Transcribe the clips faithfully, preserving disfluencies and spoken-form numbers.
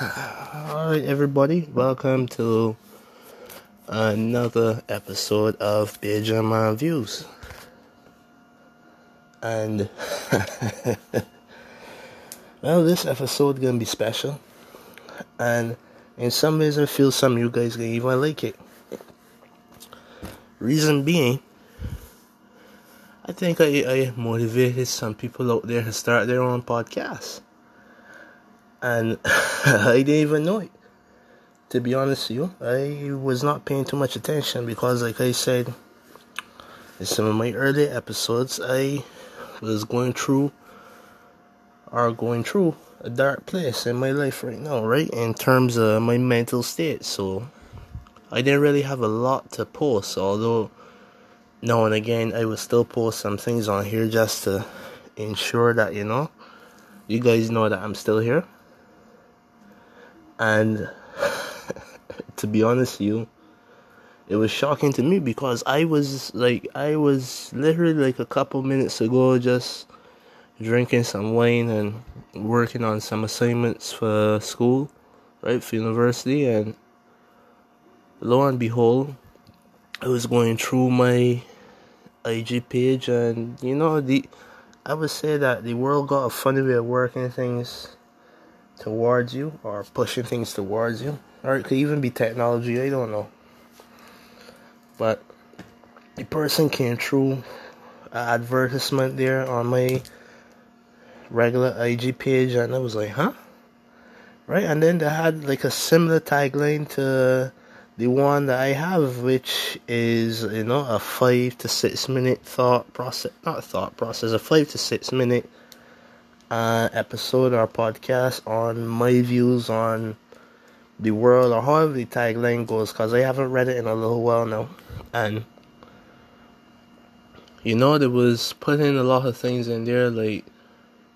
Alright everybody, welcome to another episode of Benjamin Views. And well, this episode gonna be special, and in some ways I feel some of you guys gonna even like it. Reason being, I think I, I motivated some people out there to start their own podcasts. And I didn't even know it. To be honest with you, I was not paying too much attention because, like I said, in some of my early episodes, I was going through or going through a dark place in my life right now, right? In terms of my mental state. So I didn't really have a lot to post, although now and again I would still post some things on here just to ensure that, you know, you guys know that I'm still here. And to be honest with you, it was shocking to me because I was like, I was literally like a couple minutes ago just drinking some wine and working on some assignments for school, right, for university. And lo and behold, I was going through my I G page, and you know, the I would say that the world got a funny way of working things towards you, or pushing things towards you, or it could even be technology, I don't know. But the person came through an advertisement there on my regular I G page, and I was like, huh? Right? And then they had like a similar tagline to the one that I have, which is, you know, a five to six minute thought process, not thought process, a five to six minute Uh, episode or podcast on my views on the world, or however the tagline goes, because I haven't read it in a little while now. And you know, there was putting a lot of things in there, like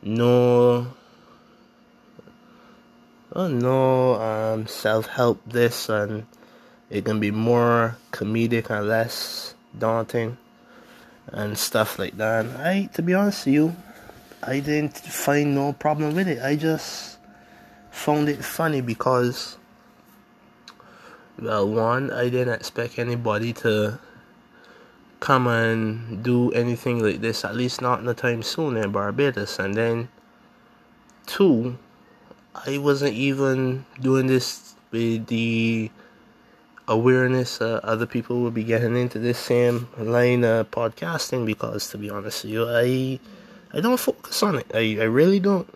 no oh, no um, self-help this, and it can be more comedic and less daunting and stuff like that. And I, to be honest with you, I didn't find no problem with it. I just found it funny because, well, one, I didn't expect anybody to come and do anything like this, at least not in the time soon in Barbados. And then, two, I wasn't even doing this with the awareness uh, other people would be getting into this same line of podcasting, because, to be honest with you, I... I don't focus on it. I, I really don't.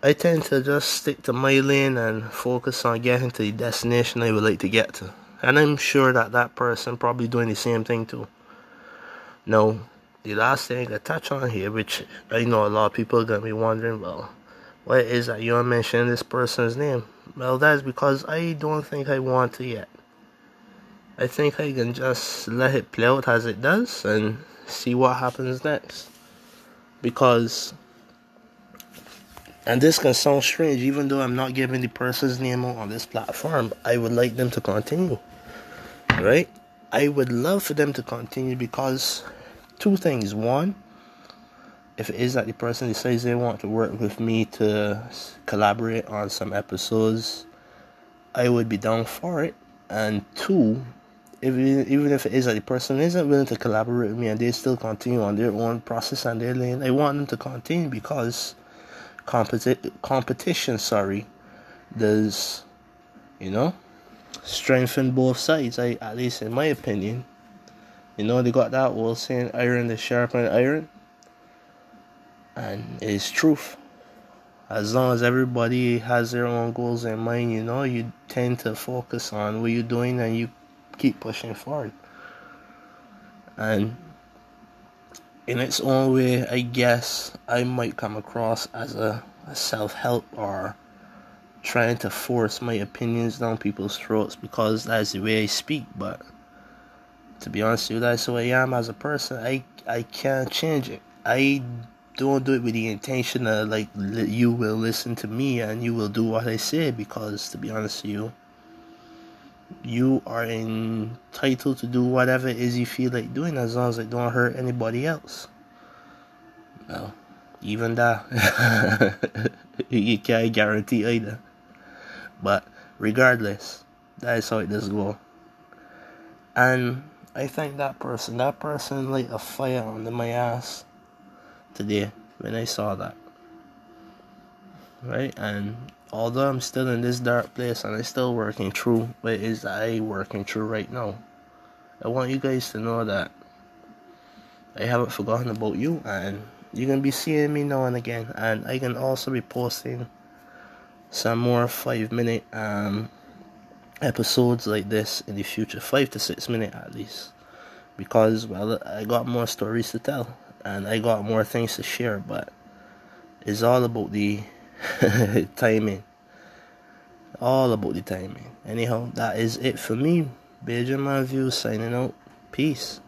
I tend to just stick to my lane and focus on getting to the destination I would like to get to. And I'm sure that that person probably doing the same thing too. Now, the last thing I touch on here, which I know a lot of people are going to be wondering, well, why is that you're mentioning this person's name? Well, that's because I don't think I want to yet. I think I can just let it play out as it does and see what happens next. Because, and this can sound strange, even though I'm not giving the person's name out on this platform, I would like them to continue, right? I would love for them to continue because two things. One, if it is that the person decides they want to work with me to collaborate on some episodes, I would be down for it. And two, If, even if it is that the person isn't willing to collaborate with me and they still continue on their own process and their lane, I want them to continue because competi- competition, sorry, does, you know, strengthen both sides, I, at least in my opinion. You know, they got that old saying, iron is sharpened iron. And it's truth. As long as everybody has their own goals in mind, you know, you tend to focus on what you're doing and you keep pushing forward. And in its own way, I guess I might come across as a, a self-help or trying to force my opinions down people's throats because that's the way I speak. But to be honest with you, that's who I am as a person. I, I can't change it. I don't do it with the intention of like, you will listen to me and you will do what I say, because to be honest with you, you are entitled to do whatever it is you feel like doing, as long as it don't hurt anybody else. Well, even that, you can't guarantee either. But regardless, that is how it does go. And I thank that person. That person lit a fire under my ass today when I saw that. Right? And although I'm still in this dark place and I'm still working through what it is that I'm working through right now, I want you guys to know that I haven't forgotten about you, and you can be seeing me now and again. And I can also be posting some more five minute um, episodes like this in the future, five to six minute at least, because, well, I got more stories to tell and I got more things to share, but it's all about the timing, all about the timing. Anyhow, that is it for me. Benjamin View signing out. Peace.